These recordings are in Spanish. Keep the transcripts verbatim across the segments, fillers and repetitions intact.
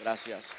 Gracias.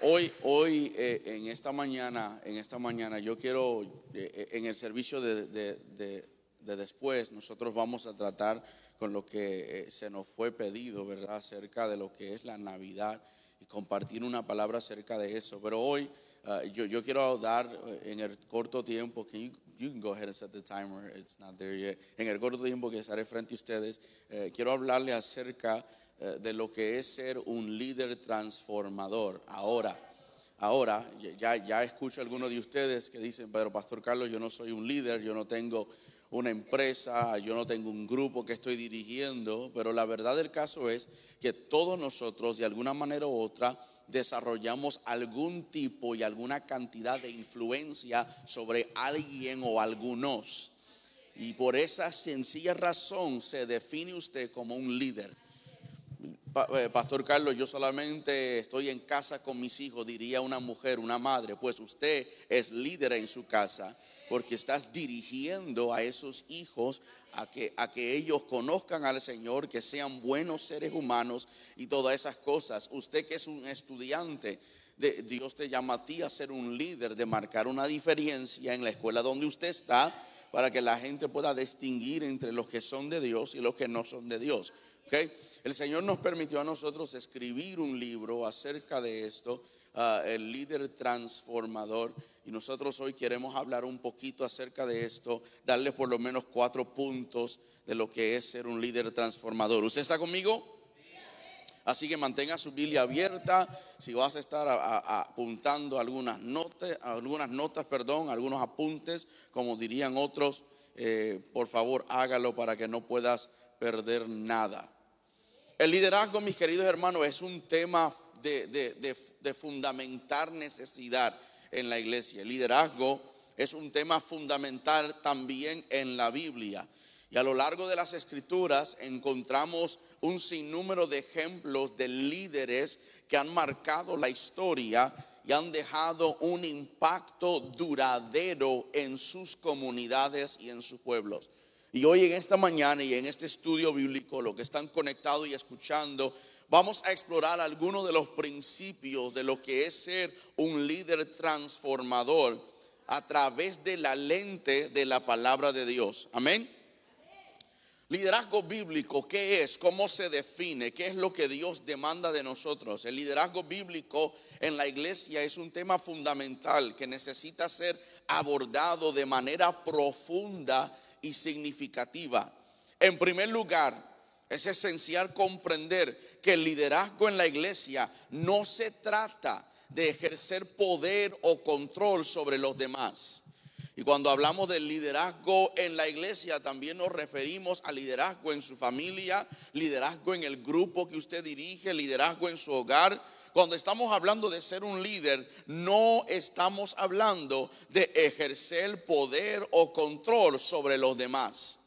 Hoy, hoy eh, en esta mañana, en esta mañana yo quiero, eh, en el servicio de, de, de, de después, nosotros vamos a tratar con lo que eh, se nos fue pedido, ¿verdad? Acerca de lo que es la Navidad y compartir una palabra acerca de eso. Pero hoy uh, yo, yo quiero dar en el corto tiempo que... You can go ahead and set the timer, it's not there yet. En el corto tiempo que estaré frente a ustedes, eh, quiero hablarle acerca eh, de lo que es ser un líder transformador. Ahora, ahora ya, ya escucho a algunos de ustedes que dicen, pero Pastor Carlos, yo no soy un líder, yo no tengo una empresa, yo no tengo un grupo que estoy dirigiendo. Pero la verdad del caso es que todos nosotros de alguna manera u otra desarrollamos algún tipo y alguna cantidad de influencia sobre alguien o algunos, y por esa sencilla razón se define usted como un líder. Pastor Carlos, yo solamente estoy en casa con mis hijos, diría una mujer, una madre. Pues usted es líder en su casa, porque estás dirigiendo a esos hijos a que, a que ellos conozcan al Señor, que sean buenos seres humanos y todas esas cosas. Usted que es un estudiante, de, Dios te llama a ti a ser un líder, de marcar una diferencia en la escuela donde usted está, para que la gente pueda distinguir entre los que son de Dios y los que no son de Dios. Okay. El Señor nos permitió a nosotros escribir un libro acerca de esto, uh, el líder transformador, y nosotros hoy queremos hablar un poquito acerca de esto, darles por lo menos cuatro puntos de lo que es ser un líder transformador. ¿Usted está conmigo? Así que mantenga su Biblia abierta. Si vas a estar a, a, a apuntando algunas notas, algunas notas, perdón, algunos apuntes, como dirían otros, eh, por favor hágalo para que no puedas perder nada. El liderazgo, mis queridos hermanos, es un tema de, de, de, de fundamental necesidad en la iglesia. El liderazgo es un tema fundamental también en la Biblia. Y a lo largo de las Escrituras encontramos un sinnúmero de ejemplos de líderes que han marcado la historia y han dejado un impacto duradero en sus comunidades y en sus pueblos. Y hoy en esta mañana y en este estudio bíblico, los que están conectados y escuchando, vamos a explorar algunos de los principios de lo que es ser un líder transformador a través de la lente de la palabra de Dios. Amén. Liderazgo bíblico, ¿qué es? ¿Cómo se define? ¿Qué es lo que Dios demanda de nosotros? El liderazgo bíblico en la iglesia es un tema fundamental que necesita ser abordado de manera profunda y significativa. En primer lugar, es esencial comprender que el liderazgo en la iglesia no se trata de ejercer poder o control sobre los demás. Y cuando hablamos del liderazgo en la iglesia, también nos referimos a liderazgo en su familia, liderazgo en el grupo que usted dirige, liderazgo en su hogar. Cuando estamos hablando de ser un líder, no estamos hablando de ejercer poder o control sobre los demás.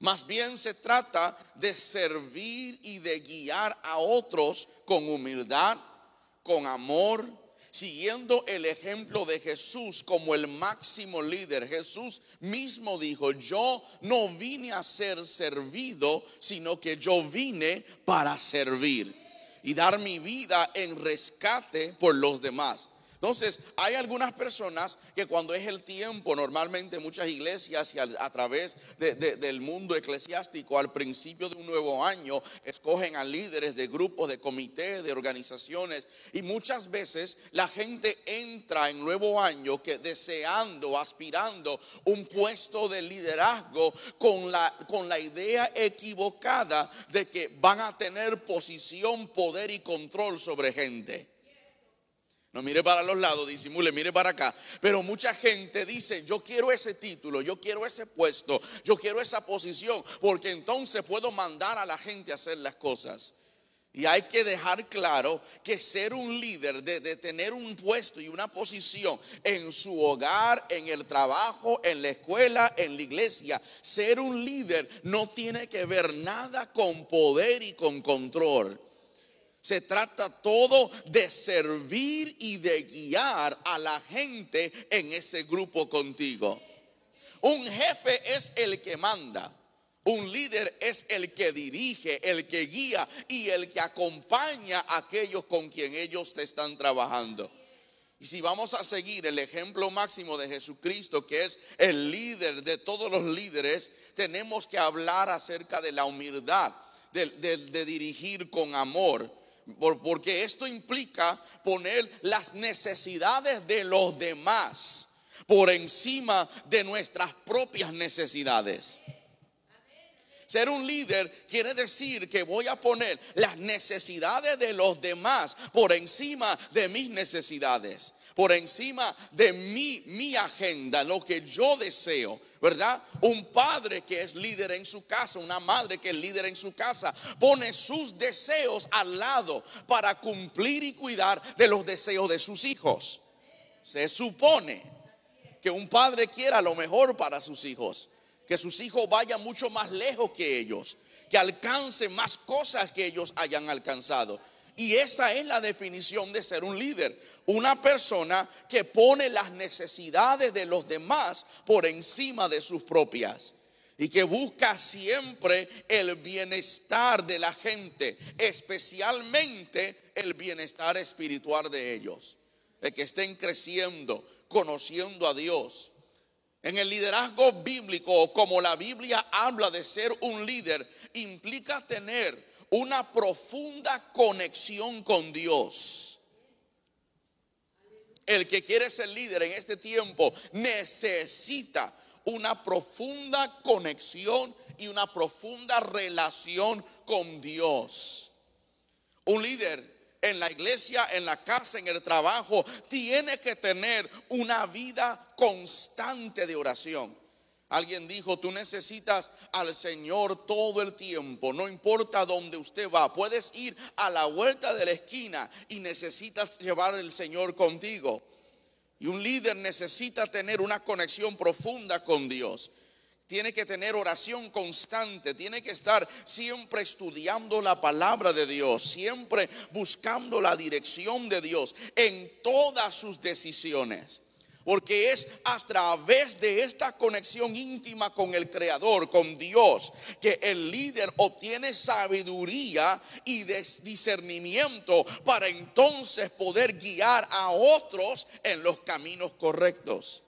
Más bien se trata de servir y de guiar a otros con humildad, con amor, siguiendo el ejemplo de Jesús como el máximo líder. Jesús mismo dijo, yo no vine a ser servido, sino que yo vine para servir y dar mi vida en rescate por los demás. Entonces, hay algunas personas que cuando es el tiempo, normalmente muchas iglesias y a, a través de, de, del mundo eclesiástico, al principio de un nuevo año, escogen a líderes de grupos, de comités, de organizaciones. Y muchas veces la gente entra en nuevo año que deseando, aspirando un puesto de liderazgo con la, con la idea equivocada de que van a tener posición, poder y control sobre gente. No mire para los lados, disimule, mire para acá. Pero mucha gente dice, yo quiero ese título, yo quiero ese puesto, yo quiero esa posición, porque entonces puedo mandar a la gente a hacer las cosas. Y hay que dejar claro que ser un líder, de, de tener un puesto y una posición en su hogar, en el trabajo, en la escuela, en la iglesia, ser un líder no tiene que ver nada con poder y con control. Se trata todo de servir y de guiar a la gente en ese grupo contigo. Un jefe es el que manda. Un líder es el que dirige, el que guía y el que acompaña a aquellos con quien ellos te están trabajando. Y si vamos a seguir el ejemplo máximo de Jesucristo, que es el líder de todos los líderes, tenemos que hablar acerca de la humildad, de, de, de dirigir con amor, porque esto implica poner las necesidades de los demás por encima de nuestras propias necesidades. Ser un líder quiere decir que voy a poner las necesidades de los demás por encima de mis necesidades, por encima de mi, mi agenda, lo que yo deseo, ¿verdad? Un padre que es líder en su casa, una madre que es líder en su casa, pone sus deseos al lado para cumplir y cuidar de los deseos de sus hijos. Se supone que un padre quiera lo mejor para sus hijos, que sus hijos vayan mucho más lejos que ellos, que alcancen más cosas que ellos hayan alcanzado. Y esa es la definición de ser un líder. Una persona que pone las necesidades de los demás por encima de sus propias. Y que busca siempre el bienestar de la gente, especialmente el bienestar espiritual de ellos. De que estén creciendo, conociendo a Dios. En el liderazgo bíblico, como la Biblia habla de ser un líder, implica tener una profunda conexión con Dios. El que quiere ser líder en este tiempo necesita una profunda conexión y una profunda relación con Dios. Un líder en la iglesia, en la casa, en el trabajo, tiene que tener una vida constante de oración. Alguien dijo, tú necesitas al Señor todo el tiempo, no importa dónde usted va. Puedes ir a la vuelta de la esquina y necesitas llevar al Señor contigo. Y un líder necesita tener una conexión profunda con Dios. Tiene que tener oración constante, tiene que estar siempre estudiando la palabra de Dios, siempre buscando la dirección de Dios en todas sus decisiones. Porque es a través de esta conexión íntima con el Creador, con Dios, que el líder obtiene sabiduría y discernimiento para entonces poder guiar a otros en los caminos correctos.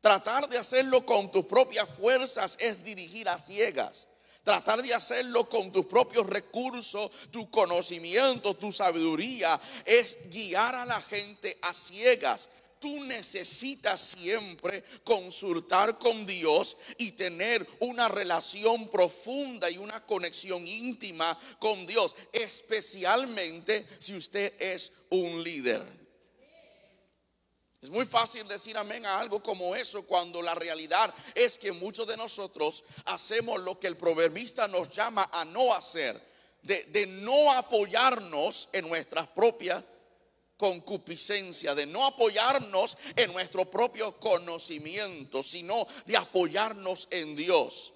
Tratar de hacerlo con tus propias fuerzas es dirigir a ciegas. Tratar de hacerlo con tus propios recursos, tu conocimiento, tu sabiduría, es guiar a la gente a ciegas. Tú necesitas siempre consultar con Dios y tener una relación profunda y una conexión íntima con Dios, especialmente si usted es un líder. Es muy fácil decir amén a algo como eso cuando la realidad es que muchos de nosotros hacemos lo que el proverbista nos llama a no hacer, de, de no apoyarnos en nuestras propias concupiscencias, de no apoyarnos en nuestro propio conocimiento, sino de apoyarnos en Dios.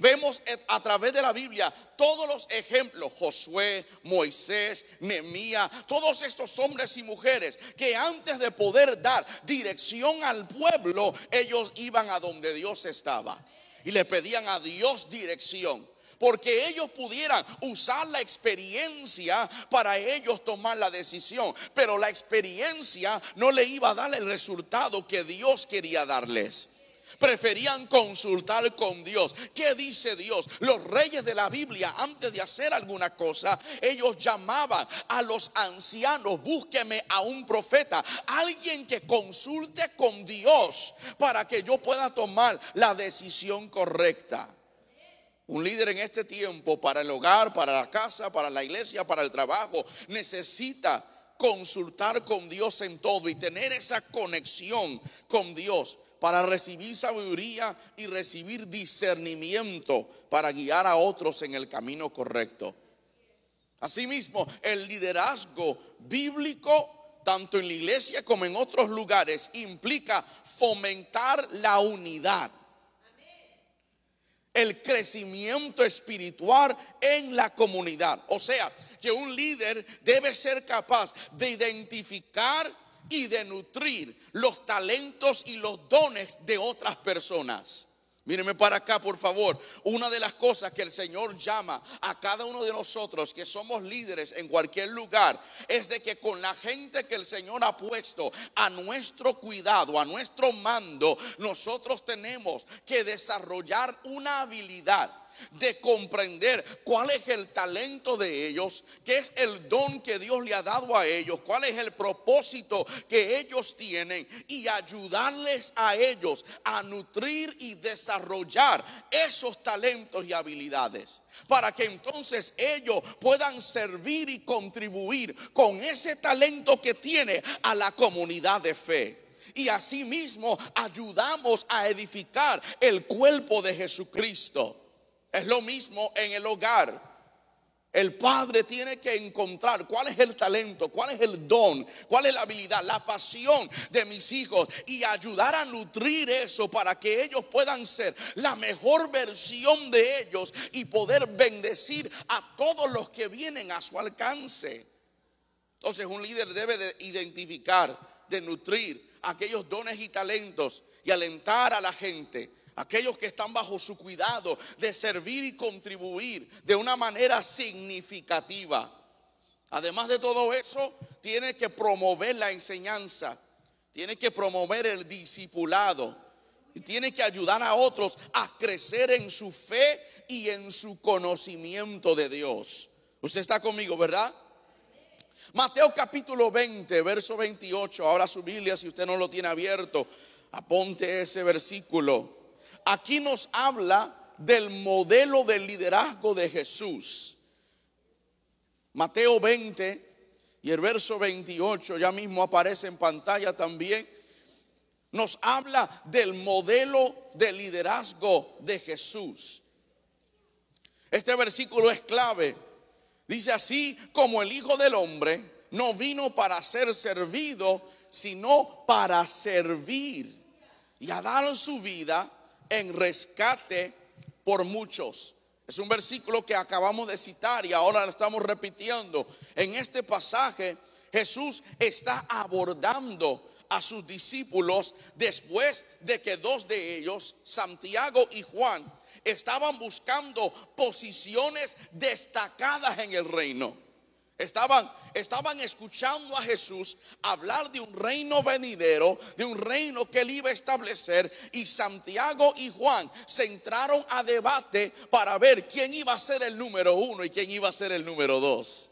Vemos a través de la Biblia todos los ejemplos, Josué, Moisés, Nehemía, todos estos hombres y mujeres que antes de poder dar dirección al pueblo, ellos iban a donde Dios estaba y le pedían a Dios dirección, porque ellos pudieran usar la experiencia para ellos tomar la decisión, pero la experiencia no le iba a dar el resultado que Dios quería darles. Preferían consultar con Dios. ¿Qué dice Dios? Los reyes de la Biblia, antes de hacer alguna cosa, ellos llamaban a los ancianos, búsqueme a un profeta, alguien que consulte con Dios para que yo pueda tomar la decisión correcta. Un líder en este tiempo, para el hogar, para la casa, para la iglesia, para el trabajo, necesita consultar con Dios en todo y tener esa conexión con Dios, para recibir sabiduría y recibir discernimiento para guiar a otros en el camino correcto. Asimismo, el liderazgo bíblico, tanto en la iglesia como en otros lugares, implica fomentar la unidad, el crecimiento espiritual en la comunidad. O sea, que un líder debe ser capaz de identificar y de nutrir los talentos y los dones de otras personas. Míreme para acá, por favor. Una de las cosas que el Señor llama a cada uno de nosotros que somos líderes en cualquier lugar es de que con la gente que el Señor ha puesto a nuestro cuidado, a nuestro mando, nosotros tenemos que desarrollar una habilidad de comprender cuál es el talento de ellos, qué es el don que Dios le ha dado a ellos, cuál es el propósito que ellos tienen, y ayudarles a ellos a nutrir y desarrollar esos talentos y habilidades, para que entonces ellos puedan servir y contribuir con ese talento que tiene a la comunidad de fe. Y asimismo ayudamos a edificar el cuerpo de Jesucristo. Es lo mismo en el hogar. El padre tiene que encontrar cuál es el talento, cuál es el don, cuál es la habilidad, la pasión de mis hijos, y ayudar a nutrir eso para que ellos puedan ser la mejor versión de ellos y poder bendecir a todos los que vienen a su alcance. Entonces un líder debe de identificar, de nutrir aquellos dones y talentos y alentar a la gente, aquellos que están bajo su cuidado, de servir y contribuir de una manera significativa. Además de todo eso, tiene que promover la enseñanza, tiene que promover el discipulado y tiene que ayudar a otros a crecer en su fe y en su conocimiento de Dios. Usted está conmigo, ¿verdad? Mateo capítulo veinte, verso veintiocho. Ahora su Biblia, si usted no lo tiene abierto, apunte ese versículo. Aquí nos habla del modelo del liderazgo de Jesús. Mateo veinte y el verso veintiocho, ya mismo aparece en pantalla también. Nos habla del modelo de liderazgo de Jesús. Este versículo es clave. Dice: así como el Hijo del Hombre no vino para ser servido, sino para servir y a dar su vida en rescate por muchos. Es un versículo que acabamos de citar y ahora lo estamos repitiendo. En este pasaje Jesús está abordando a sus discípulos después de que dos de ellos, Santiago y Juan, estaban buscando posiciones destacadas en el reino. Estaban, estaban escuchando a Jesús hablar de un reino venidero, de un reino que él iba a establecer, y Santiago y Juan se entraron a debate para ver quién iba a ser el número uno y quién iba a ser el número dos.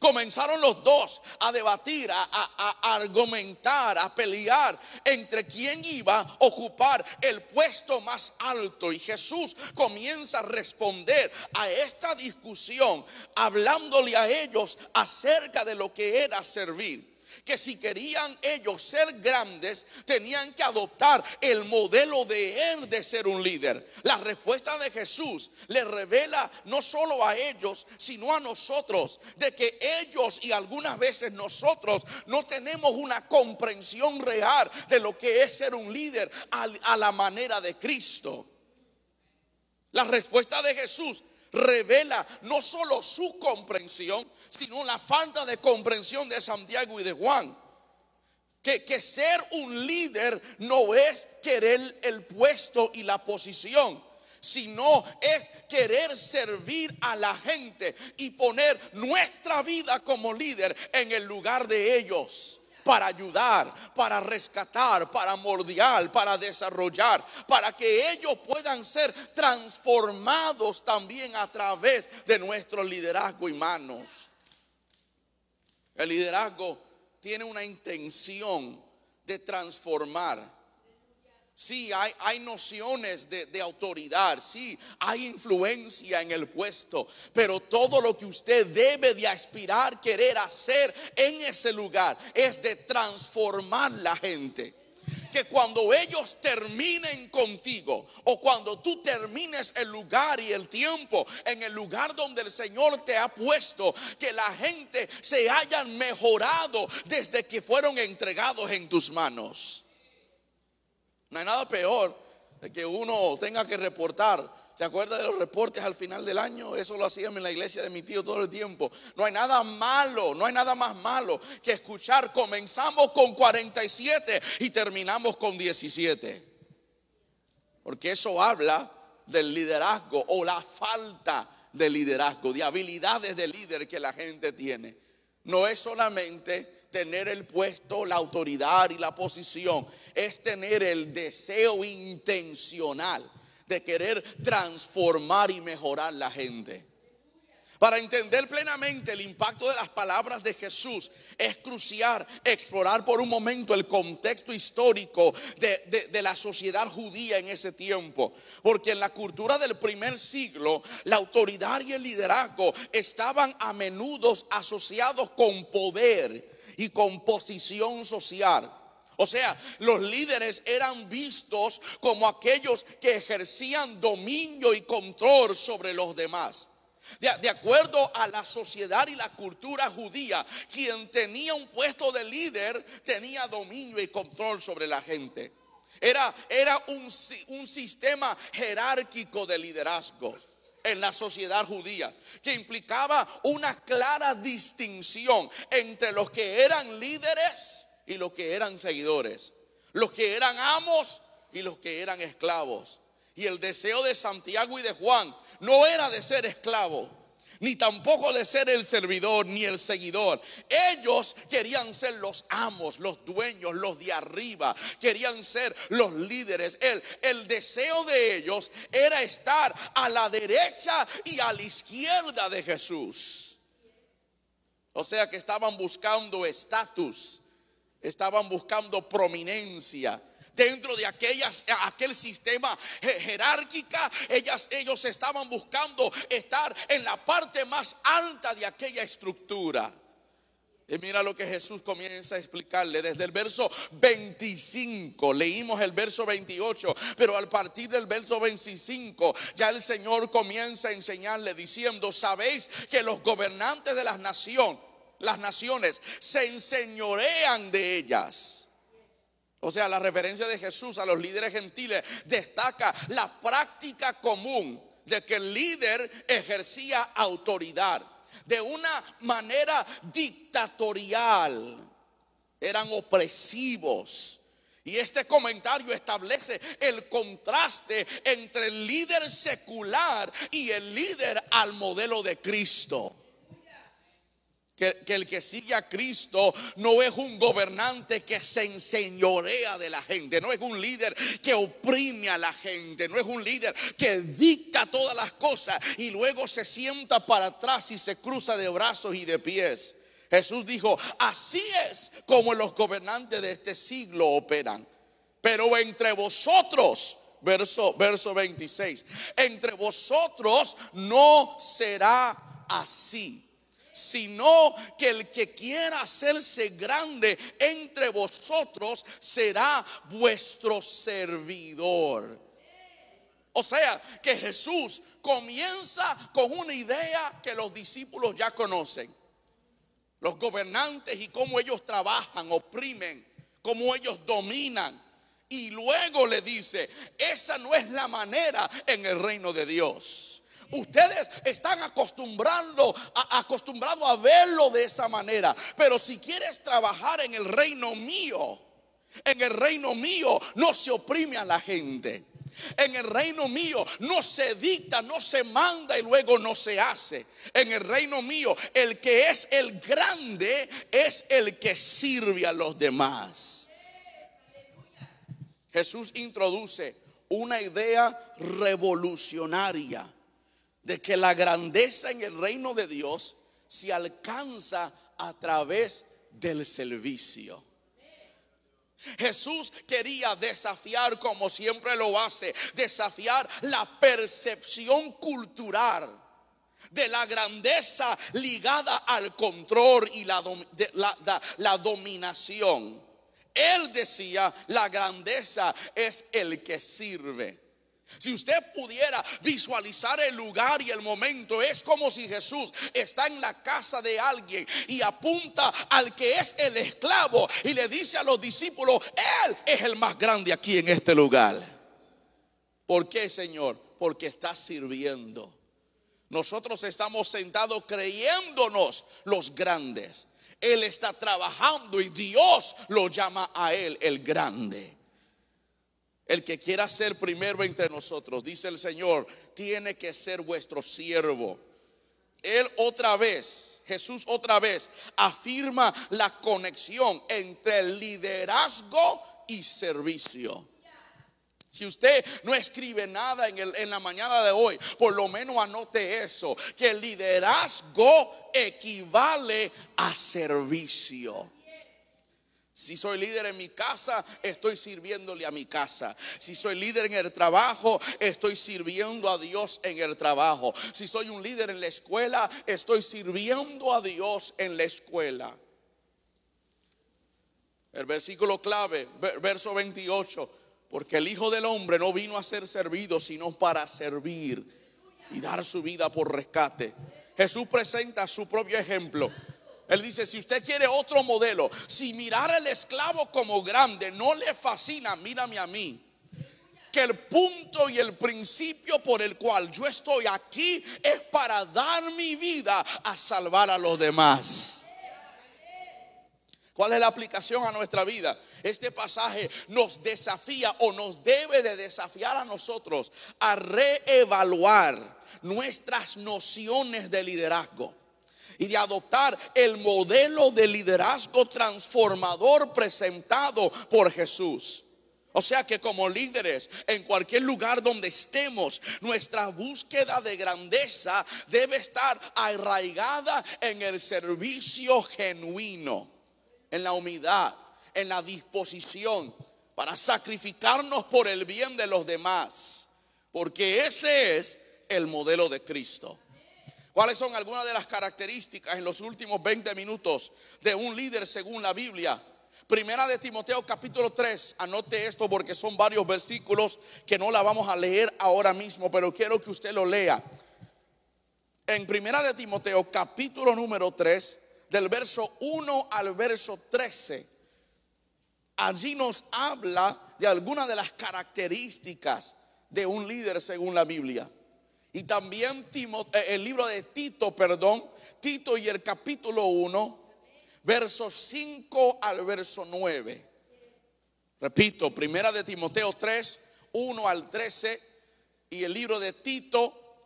Comenzaron los dos a debatir, a, a, a argumentar, a pelear entre quién iba a ocupar el puesto más alto. Y Jesús comienza a responder a esta discusión hablándole a ellos acerca de lo que era servir. Que si querían ellos ser grandes, tenían que adoptar el modelo de él de ser un líder. La respuesta de Jesús le revela no solo a ellos, sino a nosotros, de que ellos y algunas veces nosotros no tenemos una comprensión real de lo que es ser un líder a la manera de Cristo. La respuesta de Jesús revela no solo su comprensión, sino la falta de comprensión de Santiago y de Juan. Que, que ser un líder no es querer el puesto y la posición, sino es querer servir a la gente y poner nuestra vida como líder en el lugar de ellos, para ayudar, para rescatar, para moldear, para desarrollar, para que ellos puedan ser transformados también a través de nuestro liderazgo, hermanos. El liderazgo tiene una intención de transformar. Sí, hay, hay nociones de, de autoridad, sí, hay influencia en el puesto, pero todo lo que usted debe de aspirar, querer hacer en ese lugar es de transformar la gente. Que cuando ellos terminen contigo, o cuando tú termines el lugar y el tiempo en el lugar donde el Señor te ha puesto, que la gente se hayan mejorado desde que fueron entregados en tus manos. No hay nada peor de que uno tenga que reportar. ¿Se acuerda de los reportes al final del año? Eso lo hacíamos en la iglesia de mi tío todo el tiempo. No hay nada malo, no hay nada más malo que escuchar: comenzamos con cuarenta y siete y terminamos con diecisiete. porque eso habla del liderazgo o la falta de liderazgo, de habilidades de líder que la gente tiene. No es solamente tener el puesto, la autoridad y la posición, es tener el deseo intencional de querer transformar y mejorar la gente. Para entender plenamente el impacto de las palabras de Jesús es crucial explorar por un momento el contexto histórico de, de, de la sociedad judía en ese tiempo. Porque en la cultura del primer siglo, la autoridad y el liderazgo estaban a menudo asociados con poder y con posición social. O sea, los líderes eran vistos como aquellos que ejercían dominio y control sobre los demás. De, de acuerdo a la sociedad y la cultura judía, quien tenía un puesto de líder tenía dominio y control sobre la gente. Era, era un, un sistema jerárquico de liderazgo en la sociedad judía, que implicaba una clara distinción entre los que eran líderes y los que eran seguidores, los que eran amos y los que eran esclavos. Y el deseo de Santiago y de Juan no era de ser esclavo, ni tampoco de ser el servidor ni el seguidor. Ellos querían ser los amos, los dueños, los de arriba. Querían ser los líderes. El, el deseo de ellos era estar a la derecha y a la izquierda de Jesús. O sea que estaban buscando estatus, estaban buscando prominencia. Dentro de aquellas, aquel sistema jerárquica, ellas, ellos estaban buscando estar en la parte más alta de aquella estructura. Y mira lo que Jesús comienza a explicarle desde el verso veinticinco. Leímos el verso veintiocho, pero al partir del verso veinticinco ya el Señor comienza a enseñarle diciendo: sabéis que los gobernantes de las naciones, las naciones se enseñorean de ellas. O sea, la referencia de Jesús a los líderes gentiles destaca la práctica común de que el líder ejercía autoridad de una manera dictatorial. Eran opresivos. Y este comentario establece el contraste entre el líder secular y el líder al modelo de Cristo. Que, que el que sigue a Cristo no es un gobernante que se enseñorea de la gente, no es un líder que oprime a la gente, no es un líder que dicta todas las cosas y luego se sienta para atrás y se cruza de brazos y de pies. Jesús dijo: así es como los gobernantes de este siglo operan. Pero entre vosotros, verso, verso veintiséis, entre vosotros no será así, sino que el que quiera hacerse grande entre vosotros será vuestro servidor. O sea que Jesús comienza con una idea que los discípulos ya conocen: los gobernantes y cómo ellos trabajan, oprimen, cómo ellos dominan. Y luego le dice: esa no es la manera en el reino de Dios. Ustedes están acostumbrando, a, acostumbrados a verlo de esa manera. Pero si quieres trabajar en el reino mío, en el reino mío no se oprime a la gente. En el reino mío no se dicta, no se manda y luego no se hace. En el reino mío el que es el grande es el que sirve a los demás. Jesús introduce una idea revolucionaria de que la grandeza en el reino de Dios se alcanza a través del servicio. Jesús quería desafiar, como siempre lo hace, desafiar la percepción cultural de la grandeza ligada al control y la, la, la, la dominación. Él decía: la grandeza es el que sirve. Si usted pudiera visualizar el lugar y el momento, es como si Jesús está en la casa de alguien y apunta al que es el esclavo y le dice a los discípulos: él es el más grande aquí en este lugar. ¿Por qué, Señor? Porque está sirviendo. Nosotros estamos sentados creyéndonos los grandes. Él está trabajando y Dios lo llama a él el grande. El que quiera ser primero entre nosotros, dice el Señor, tiene que ser vuestro siervo. Él otra vez, Jesús otra vez, afirma la conexión entre liderazgo y servicio. Si usted no escribe nada en, el, en la mañana de hoy, por lo menos anote eso, que el liderazgo equivale a servicio. Si soy líder en mi casa, estoy sirviéndole a mi casa. Si soy líder en el trabajo, estoy sirviendo a Dios en el trabajo. Si soy un líder en la escuela, estoy sirviendo a Dios en la escuela. El versículo clave, verso veintiocho. Porque el Hijo del Hombre no vino a ser servido, sino para servir y dar su vida por rescate. Jesús presenta su propio ejemplo. Él dice, si usted quiere otro modelo, si mirar al esclavo como grande no le fascina, mírame a mí. Que el punto y el principio por el cual yo estoy aquí es para dar mi vida a salvar a los demás. ¿Cuál es la aplicación a nuestra vida? Este pasaje nos desafía o nos debe de desafiar a nosotros a reevaluar nuestras nociones de liderazgo y de adoptar el modelo de liderazgo transformador presentado por Jesús. O sea que como líderes, en cualquier lugar donde estemos, nuestra búsqueda de grandeza debe estar arraigada en el servicio genuino, en la humildad, en la disposición para sacrificarnos por el bien de los demás, porque ese es el modelo de Cristo. ¿Cuáles son algunas de las características en los últimos veinte minutos de un líder según la Biblia? Primera de Timoteo capítulo tres, anote esto porque son varios versículos que no la vamos a leer ahora mismo, pero quiero que usted lo lea. En Primera de Timoteo capítulo número tres, del verso uno al verso trece, allí nos habla de algunas de las características de un líder según la Biblia. Y también Timoteo, el libro de Tito, perdón, Tito y el capítulo uno, versos cinco al verso nueve. Repito, primera de Timoteo tres, uno al trece, y el libro de Tito,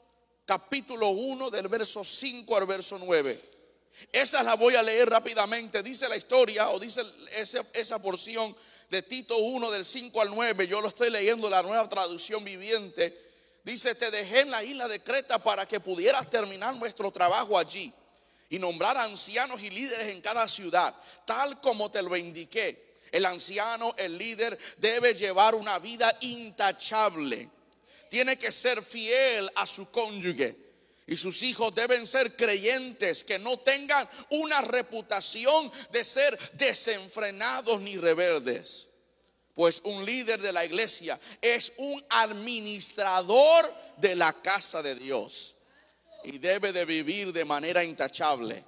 capítulo uno, del verso cinco al verso nueve. Esa la voy a leer rápidamente. Dice la historia o dice esa, esa porción de Tito uno, del cinco al nueve. Yo lo estoy leyendo la Nueva Traducción Viviente. Dice, te dejé en la isla de Creta para que pudieras terminar nuestro trabajo allí y nombrar ancianos y líderes en cada ciudad, tal como te lo indiqué. El anciano, el líder, debe llevar una vida intachable. Tiene que ser fiel a su cónyuge y sus hijos deben ser creyentes que no tengan una reputación de ser desenfrenados ni rebeldes. Pues un líder de la iglesia es un administrador de la casa de Dios y debe de vivir de manera intachable.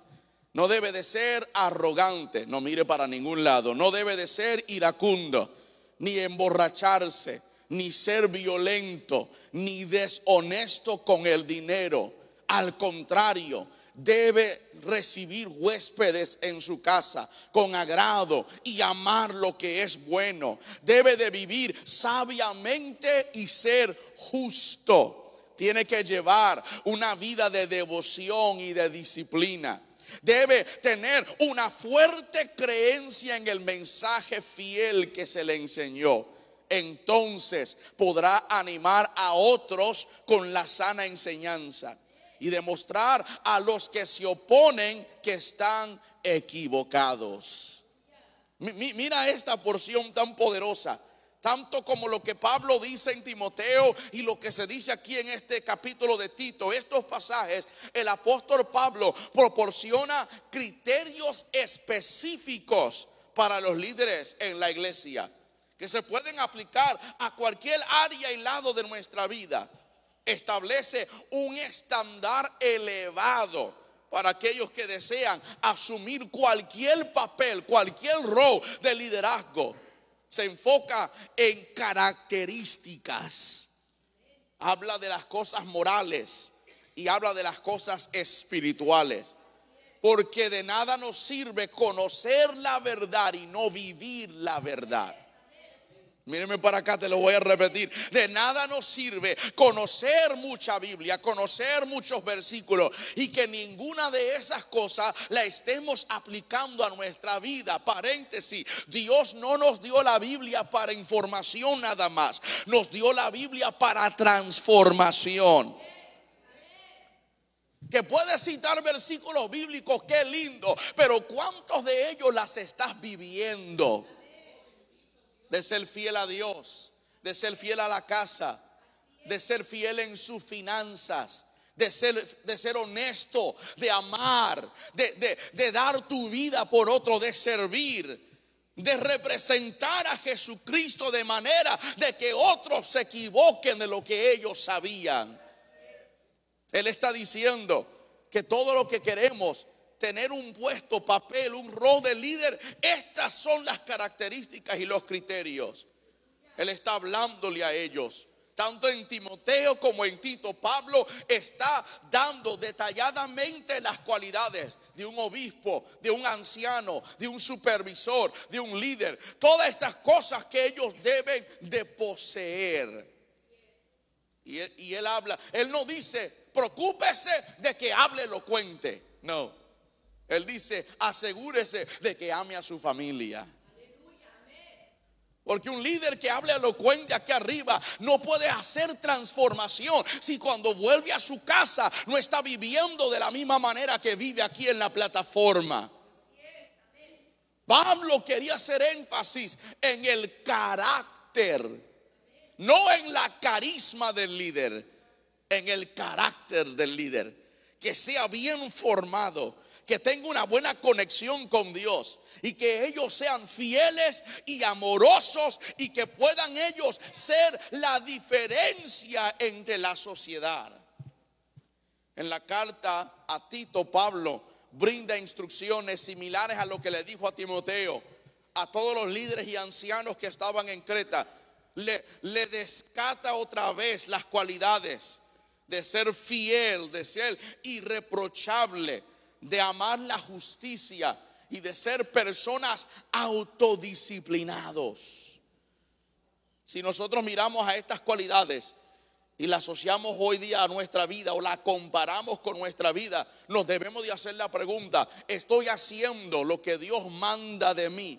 No debe de ser arrogante, no mire para ningún lado. No debe de ser iracundo, ni emborracharse, ni ser violento, ni deshonesto con el dinero. Al contrario, debe recibir huéspedes en su casa con agrado y amar lo que es bueno. Debe de vivir sabiamente y ser justo. Tiene que llevar una vida de devoción y de disciplina. Debe tener una fuerte creencia en el mensaje fiel que se le enseñó. Entonces podrá animar a otros con la sana enseñanza y demostrar a los que se oponen que están equivocados. Mira esta porción tan poderosa, tanto como lo que Pablo dice en Timoteo y lo que se dice aquí en este capítulo de Tito. Estos pasajes, el apóstol Pablo proporciona criterios específicos para los líderes en la iglesia, que se pueden aplicar a cualquier área y lado de nuestra vida. Establece un estándar elevado para aquellos que desean asumir cualquier papel, cualquier rol de liderazgo. Se enfoca en características. Habla de las cosas morales y habla de las cosas espirituales. Porque de nada nos sirve conocer la verdad y no vivir la verdad. Míreme para acá, te lo voy a repetir. De nada nos sirve conocer mucha Biblia, conocer muchos versículos y que ninguna de esas cosas la estemos aplicando a nuestra vida. Paréntesis, Dios no nos dio la Biblia para información nada más. Nos dio la Biblia para transformación. Que puedes citar versículos bíblicos, qué lindo, pero ¿cuántos de ellos las estás viviendo? De ser fiel a Dios, de ser fiel a la casa, de ser fiel en sus finanzas, de ser, de ser honesto, de amar, de, de, de dar tu vida por otro, de servir, de representar a Jesucristo de manera de que otros se equivoquen de lo que ellos sabían. Él está diciendo que todo lo que queremos, tener un puesto, papel, un rol de líder, estas son las características y los criterios. Él está hablándole a ellos. Tanto en Timoteo como en Tito, Pablo está dando detalladamente las cualidades de un obispo, de un anciano, de un supervisor, de un líder. Todas estas cosas que ellos deben de poseer. Y él, y él habla, él no dice, preocúpese de que hable elocuente. No. Él dice, asegúrese de que ame a su familia. Porque un líder que hable elocuente aquí arriba no puede hacer transformación si cuando vuelve a su casa no está viviendo de la misma manera que vive aquí en la plataforma. Pablo quería hacer énfasis en el carácter, no en la carisma del líder, en el carácter del líder. Que sea bien formado, que tenga una buena conexión con Dios y que ellos sean fieles y amorosos y que puedan ellos ser la diferencia entre la sociedad. En la carta a Tito, Pablo brinda instrucciones similares a lo que le dijo a Timoteo. A todos los líderes y ancianos que estaban en Creta, le, le descata otra vez las cualidades de ser fiel, de ser irreprochable, de amar la justicia y de ser personas autodisciplinados. Si nosotros miramos a estas cualidades y las asociamos hoy día a nuestra vida o la comparamos con nuestra vida, nos debemos de hacer la pregunta: ¿estoy haciendo lo que Dios manda de mí?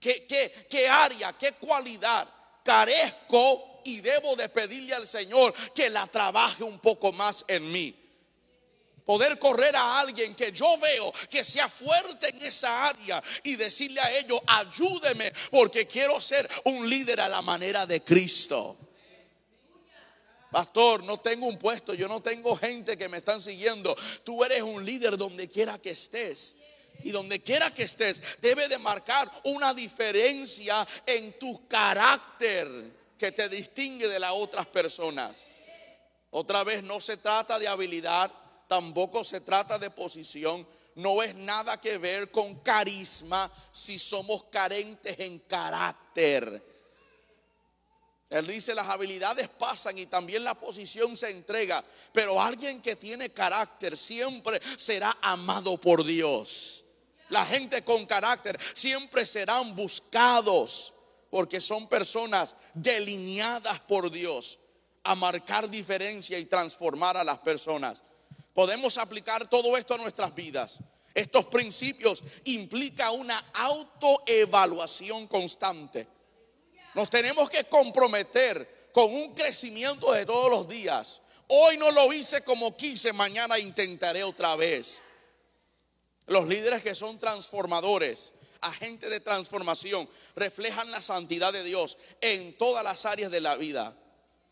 ¿Qué, qué, qué área, qué cualidad carezco y debo de pedirle al Señor que la trabaje un poco más en mí? Poder correr a alguien que yo veo que sea fuerte en esa área y decirle a ellos, ayúdeme porque quiero ser un líder a la manera de Cristo. Pastor, no tengo un puesto, yo no tengo gente que me están siguiendo. Tú eres un líder donde quiera que estés. Y donde quiera que estés, debe de marcar una diferencia en tu carácter que te distingue de las otras personas. Otra vez, no se trata de habilidad, tampoco se trata de posición, no es nada que ver con carisma si somos carentes en carácter. Él dice, las habilidades pasan y también la posición se entrega, pero alguien que tiene carácter siempre será amado por Dios. La gente con carácter siempre serán buscados porque son personas delineadas por Dios a marcar diferencia y transformar a las personas. Podemos aplicar todo esto a nuestras vidas. Estos principios implican una autoevaluación constante. Nos tenemos que comprometer con un crecimiento de todos los días. Hoy no lo hice como quise, mañana intentaré otra vez. Los líderes que son transformadores, agentes de transformación, reflejan la santidad de Dios en todas las áreas de la vida.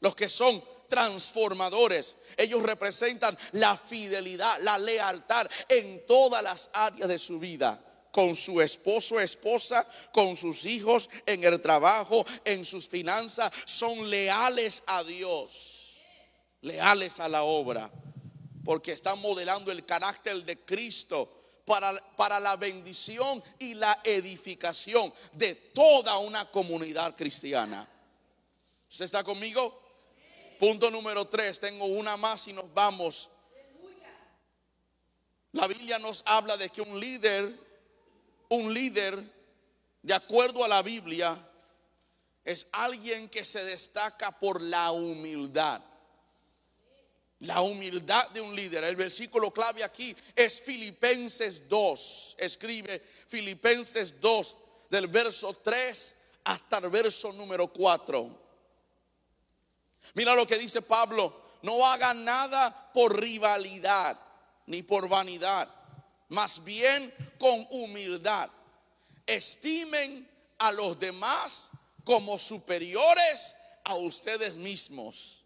Los que son transformadores, ellos representan la fidelidad, la lealtad en todas las áreas de su vida, con su esposo, esposa, con sus hijos, en el trabajo, en sus finanzas. Son leales a Dios, leales a la obra, porque están modelando el carácter de Cristo para, para la bendición y la edificación de toda una comunidad cristiana. ¿Usted está conmigo? Punto número tres, tengo una más y nos vamos. La Biblia nos habla de que un líder, un líder, de acuerdo a la Biblia, es alguien que se destaca por la humildad. La humildad de un líder. El versículo clave aquí es Filipenses dos. Escribe Filipenses dos del verso tres hasta el verso número cuatro. Mira lo que dice Pablo: no hagan nada por rivalidad ni por vanidad, más bien con humildad estimen a los demás como superiores a ustedes mismos.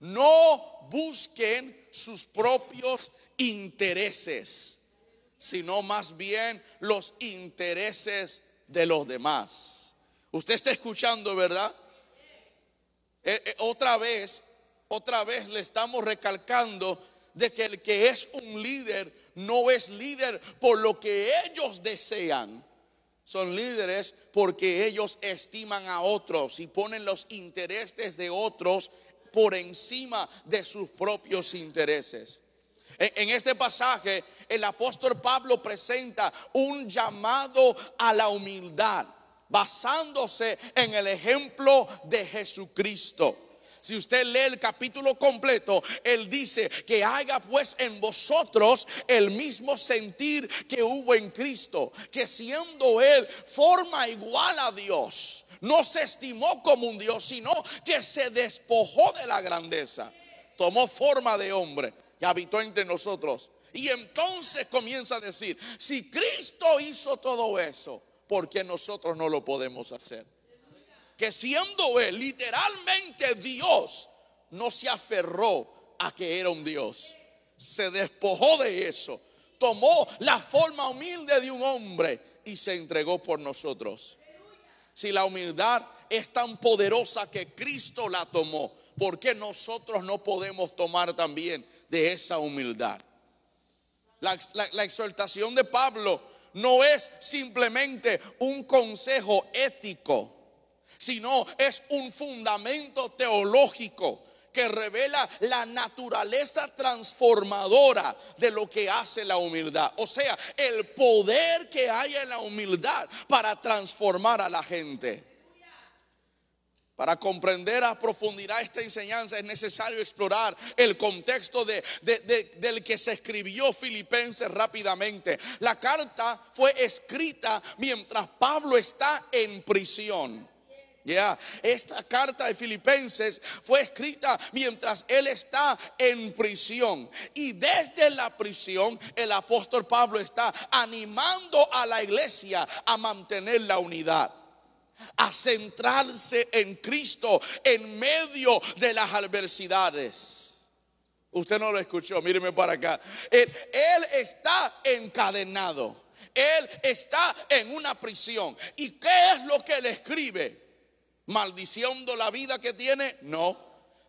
No busquen sus propios intereses, sino más bien los intereses de los demás. Usted está escuchando, ¿verdad? Eh, eh, otra vez, otra vez le estamos recalcando de que el que es un líder no es líder por lo que ellos desean. Son líderes porque ellos estiman a otros y ponen los intereses de otros por encima de sus propios intereses. En, en este pasaje, el apóstol Pablo presenta un llamado a la humildad, basándose en el ejemplo de Jesucristo. Si usted lee el capítulo completo, él dice que haga pues en vosotros el mismo sentir que hubo en Cristo, que siendo él forma igual a Dios, no se estimó como un Dios, sino que se despojó de la grandeza, tomó forma de hombre y habitó entre nosotros. Y entonces comienza a decir: si Cristo hizo todo eso, ¿por qué nosotros no lo podemos hacer? Que siendo él literalmente Dios, no se aferró a que era un Dios. Se despojó de eso, tomó la forma humilde de un hombre y se entregó por nosotros. Si la humildad es tan poderosa que Cristo la tomó, ¿por qué nosotros no podemos tomar también de esa humildad? La, la, la exhortación de Pablo no es simplemente un consejo ético, sino es un fundamento teológico que revela la naturaleza transformadora de lo que hace la humildad. O sea, el poder que hay en la humildad para transformar a la gente. Para comprender a profundidad esta enseñanza es necesario explorar el contexto de, de, de, del que se escribió Filipenses rápidamente. La carta fue escrita mientras Pablo está en prisión. Yeah. Esta carta de Filipenses fue escrita mientras él está en prisión, y desde la prisión el apóstol Pablo está animando a la iglesia a mantener la unidad, a centrarse en Cristo en medio de las adversidades. Usted no lo escuchó, míreme para acá. Él, él está encadenado, él está en una prisión. ¿Y qué es lo que él escribe? ¿Maldiciendo la vida que tiene? No.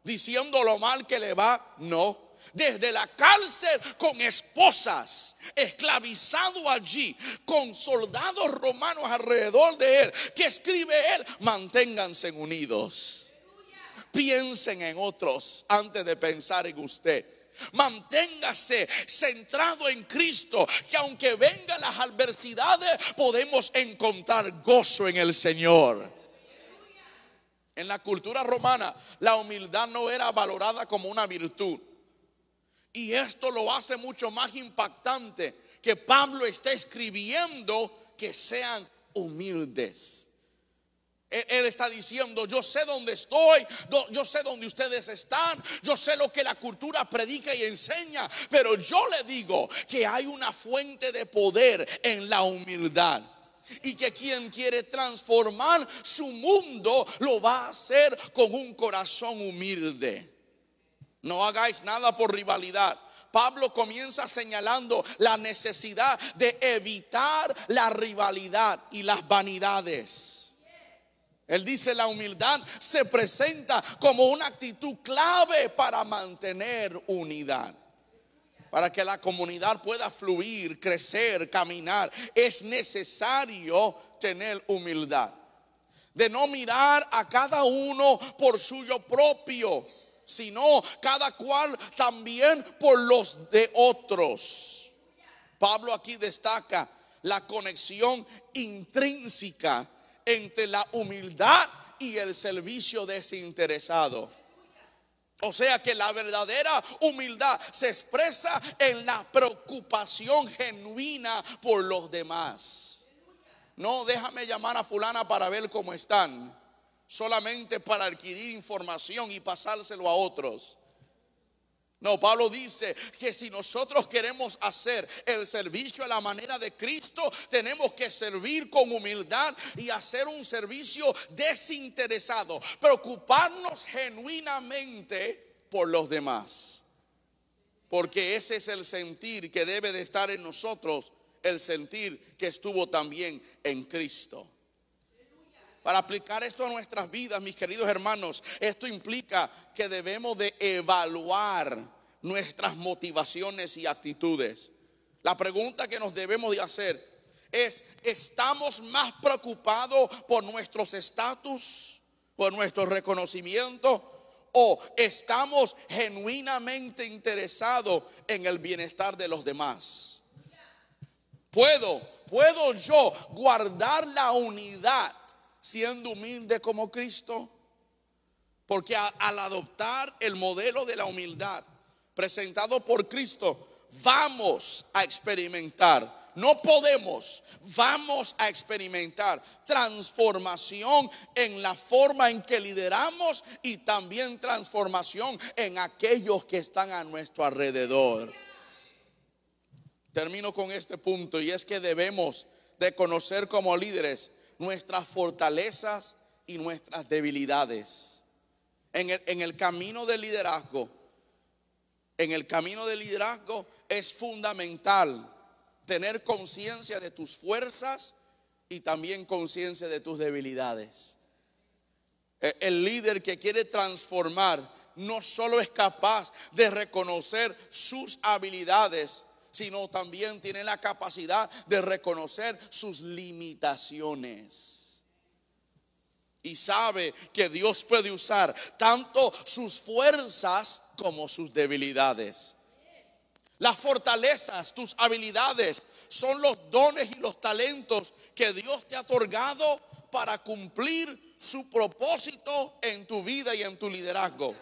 ¿Diciendo lo mal que le va? No. Desde la cárcel con esposas, esclavizado allí, con soldados romanos alrededor de él. ¿Qué escribe él? Manténganse unidos. Piensen en otros antes de pensar en usted. Manténgase centrado en Cristo, que aunque vengan las adversidades, podemos encontrar gozo en el Señor. En la cultura romana, la humildad no era valorada como una virtud. Y esto lo hace mucho más impactante que Pablo está escribiendo que sean humildes. Él, él está diciendo: yo sé dónde estoy, yo sé dónde ustedes están, yo sé lo que la cultura predica y enseña, pero yo le digo que hay una fuente de poder en la humildad. Y que quien quiere transformar su mundo lo va a hacer con un corazón humilde. No hagáis nada por rivalidad. Pablo comienza señalando la necesidad de evitar la rivalidad y las vanidades. Él dice: la humildad se presenta como una actitud clave para mantener unidad. Para que la comunidad pueda fluir, crecer, caminar, es necesario tener humildad. De no mirar a cada uno por suyo propio, sino cada cual también por los de otros. Pablo aquí destaca la conexión intrínseca entre la humildad y el servicio desinteresado. O sea que la verdadera humildad se expresa en la preocupación genuina por los demás. No, déjame llamar a fulana para ver cómo están, solamente para adquirir información y pasárselo a otros. No, Pablo dice que si nosotros queremos hacer el servicio a la manera de Cristo, tenemos que servir con humildad y hacer un servicio desinteresado, preocuparnos genuinamente por los demás. Porque ese es el sentir que debe de estar en nosotros, el sentir que estuvo también en Cristo. Para aplicar esto a nuestras vidas, mis queridos hermanos, esto implica que debemos de evaluar nuestras motivaciones y actitudes. La pregunta que nos debemos de hacer es, ¿estamos más preocupados por nuestros estatus, por nuestro reconocimiento, o estamos genuinamente interesados en el bienestar de los demás? ¿Puedo, puedo yo guardar la unidad siendo humilde como Cristo? Porque a, al adoptar el modelo de la humildad presentado por Cristo, vamos a experimentar, no podemos, vamos a experimentar transformación en la forma en que lideramos y también transformación en aquellos que están a nuestro alrededor. Termino con este punto, y es que debemos de conocer como líderes nuestras fortalezas y nuestras debilidades. En el, en el camino del liderazgo, en el camino del liderazgo es fundamental tener conciencia de tus fuerzas y también conciencia de tus debilidades. El, el líder que quiere transformar no solo es capaz de reconocer sus habilidades, sino también tiene la capacidad de reconocer sus limitaciones. Y sabe que Dios puede usar tanto sus fuerzas como sus debilidades. Las fortalezas, tus habilidades, son los dones y los talentos que Dios te ha otorgado para cumplir su propósito en tu vida y en tu liderazgo.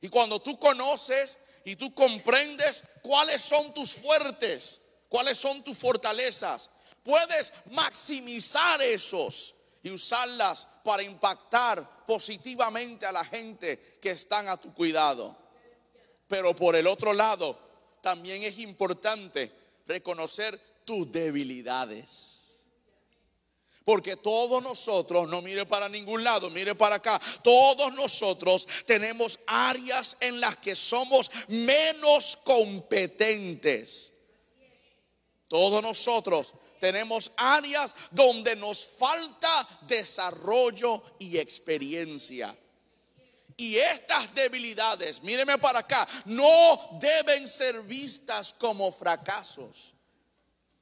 Y cuando tú conoces y tú comprendes cuáles son tus fuertes, cuáles son tus fortalezas, puedes maximizar esos y usarlas para impactar positivamente a la gente que están a tu cuidado. Pero por el otro lado, también es importante reconocer tus debilidades. Porque todos nosotros, no mire para ningún lado, mire para acá, todos nosotros tenemos áreas en las que somos menos competentes. Todos nosotros tenemos áreas donde nos falta desarrollo y experiencia. Y estas debilidades, míreme para acá, no deben ser vistas como fracasos.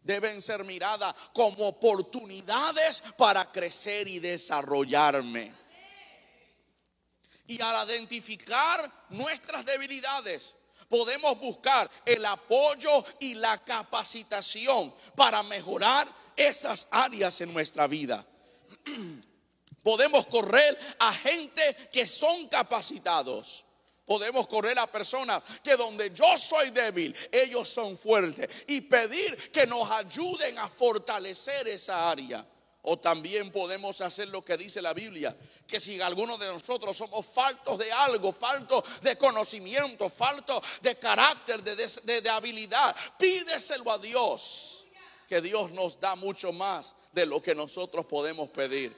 Deben ser miradas como oportunidades para crecer y desarrollarme. Y al identificar nuestras debilidades, podemos buscar el apoyo y la capacitación para mejorar esas áreas en nuestra vida. Podemos correr a gente que son capacitados. Podemos correr a personas que donde yo soy débil, ellos son fuertes, y pedir que nos ayuden a fortalecer esa área. O también podemos hacer lo que dice la Biblia, que si alguno de nosotros somos faltos de algo, faltos de conocimiento, faltos de carácter, de, de, de habilidad, pídeselo a Dios, que Dios nos da mucho más de lo que nosotros podemos pedir.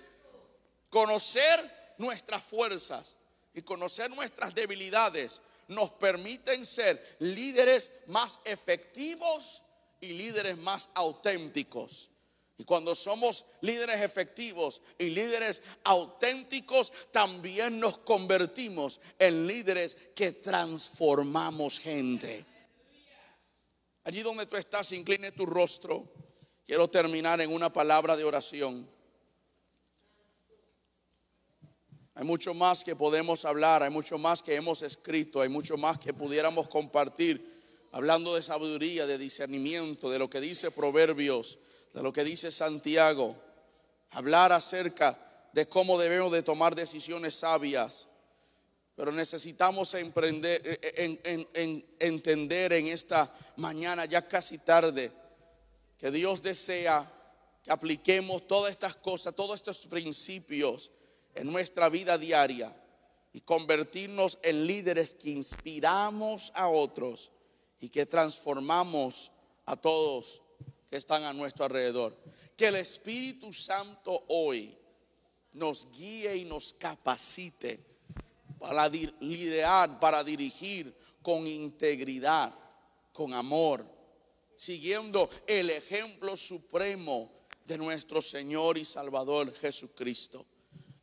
Conocer nuestras fuerzas y conocer nuestras debilidades nos permiten ser líderes más efectivos y líderes más auténticos. Y cuando somos líderes efectivos y líderes auténticos, también nos convertimos en líderes que transformamos gente. Allí donde tú estás, incline tu rostro. Quiero terminar en una palabra de oración. Hay mucho más que podemos hablar, hay mucho más que hemos escrito, hay mucho más que pudiéramos compartir, hablando de sabiduría, de discernimiento, de lo que dice Proverbios, de lo que dice Santiago. Hablar acerca de cómo debemos de tomar decisiones sabias. Pero necesitamos emprender, en, en, en, entender en esta mañana, ya casi tarde, que Dios desea que apliquemos todas estas cosas, todos estos principios en nuestra vida diaria y convertirnos en líderes que inspiramos a otros y que transformamos a todos que están a nuestro alrededor. Que el Espíritu Santo hoy nos guíe y nos capacite para liderar, para dirigir con integridad, con amor, siguiendo el ejemplo supremo de nuestro Señor y Salvador Jesucristo.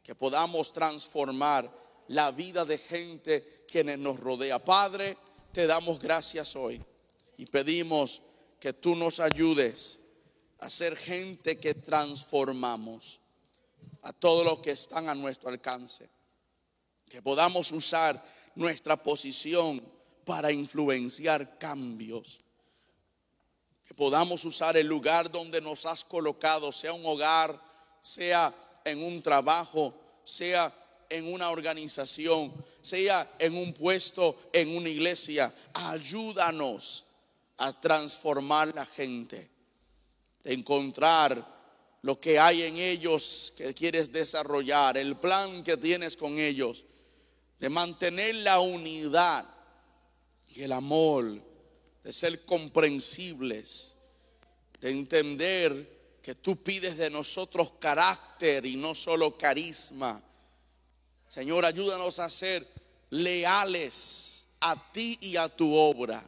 Que podamos transformar la vida de gente quienes nos rodea. Padre, te damos gracias hoy y pedimos que tú nos ayudes a ser gente que transformamos a todos los que están a nuestro alcance. Que podamos usar nuestra posición para influenciar cambios. Que podamos usar el lugar donde nos has colocado, sea un hogar, sea en un trabajo, sea en una organización, sea en un puesto, en una iglesia. Ayúdanos a transformar la gente, a encontrar lo que hay en ellos que quieres desarrollar, el plan que tienes con ellos, de mantener la unidad y el amor, de ser comprensibles, de entender que tú pides de nosotros carácter y no solo carisma. Señor, ayúdanos a ser leales a ti y a tu obra.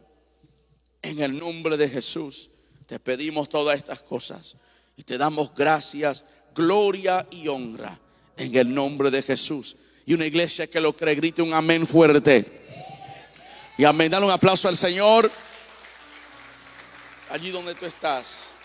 En el nombre de Jesús te pedimos todas estas cosas y te damos gracias, gloria y honra en el nombre de Jesús. Y una iglesia que lo cree, grite un amén fuerte. Y amén, dale un aplauso al Señor allí donde tú estás.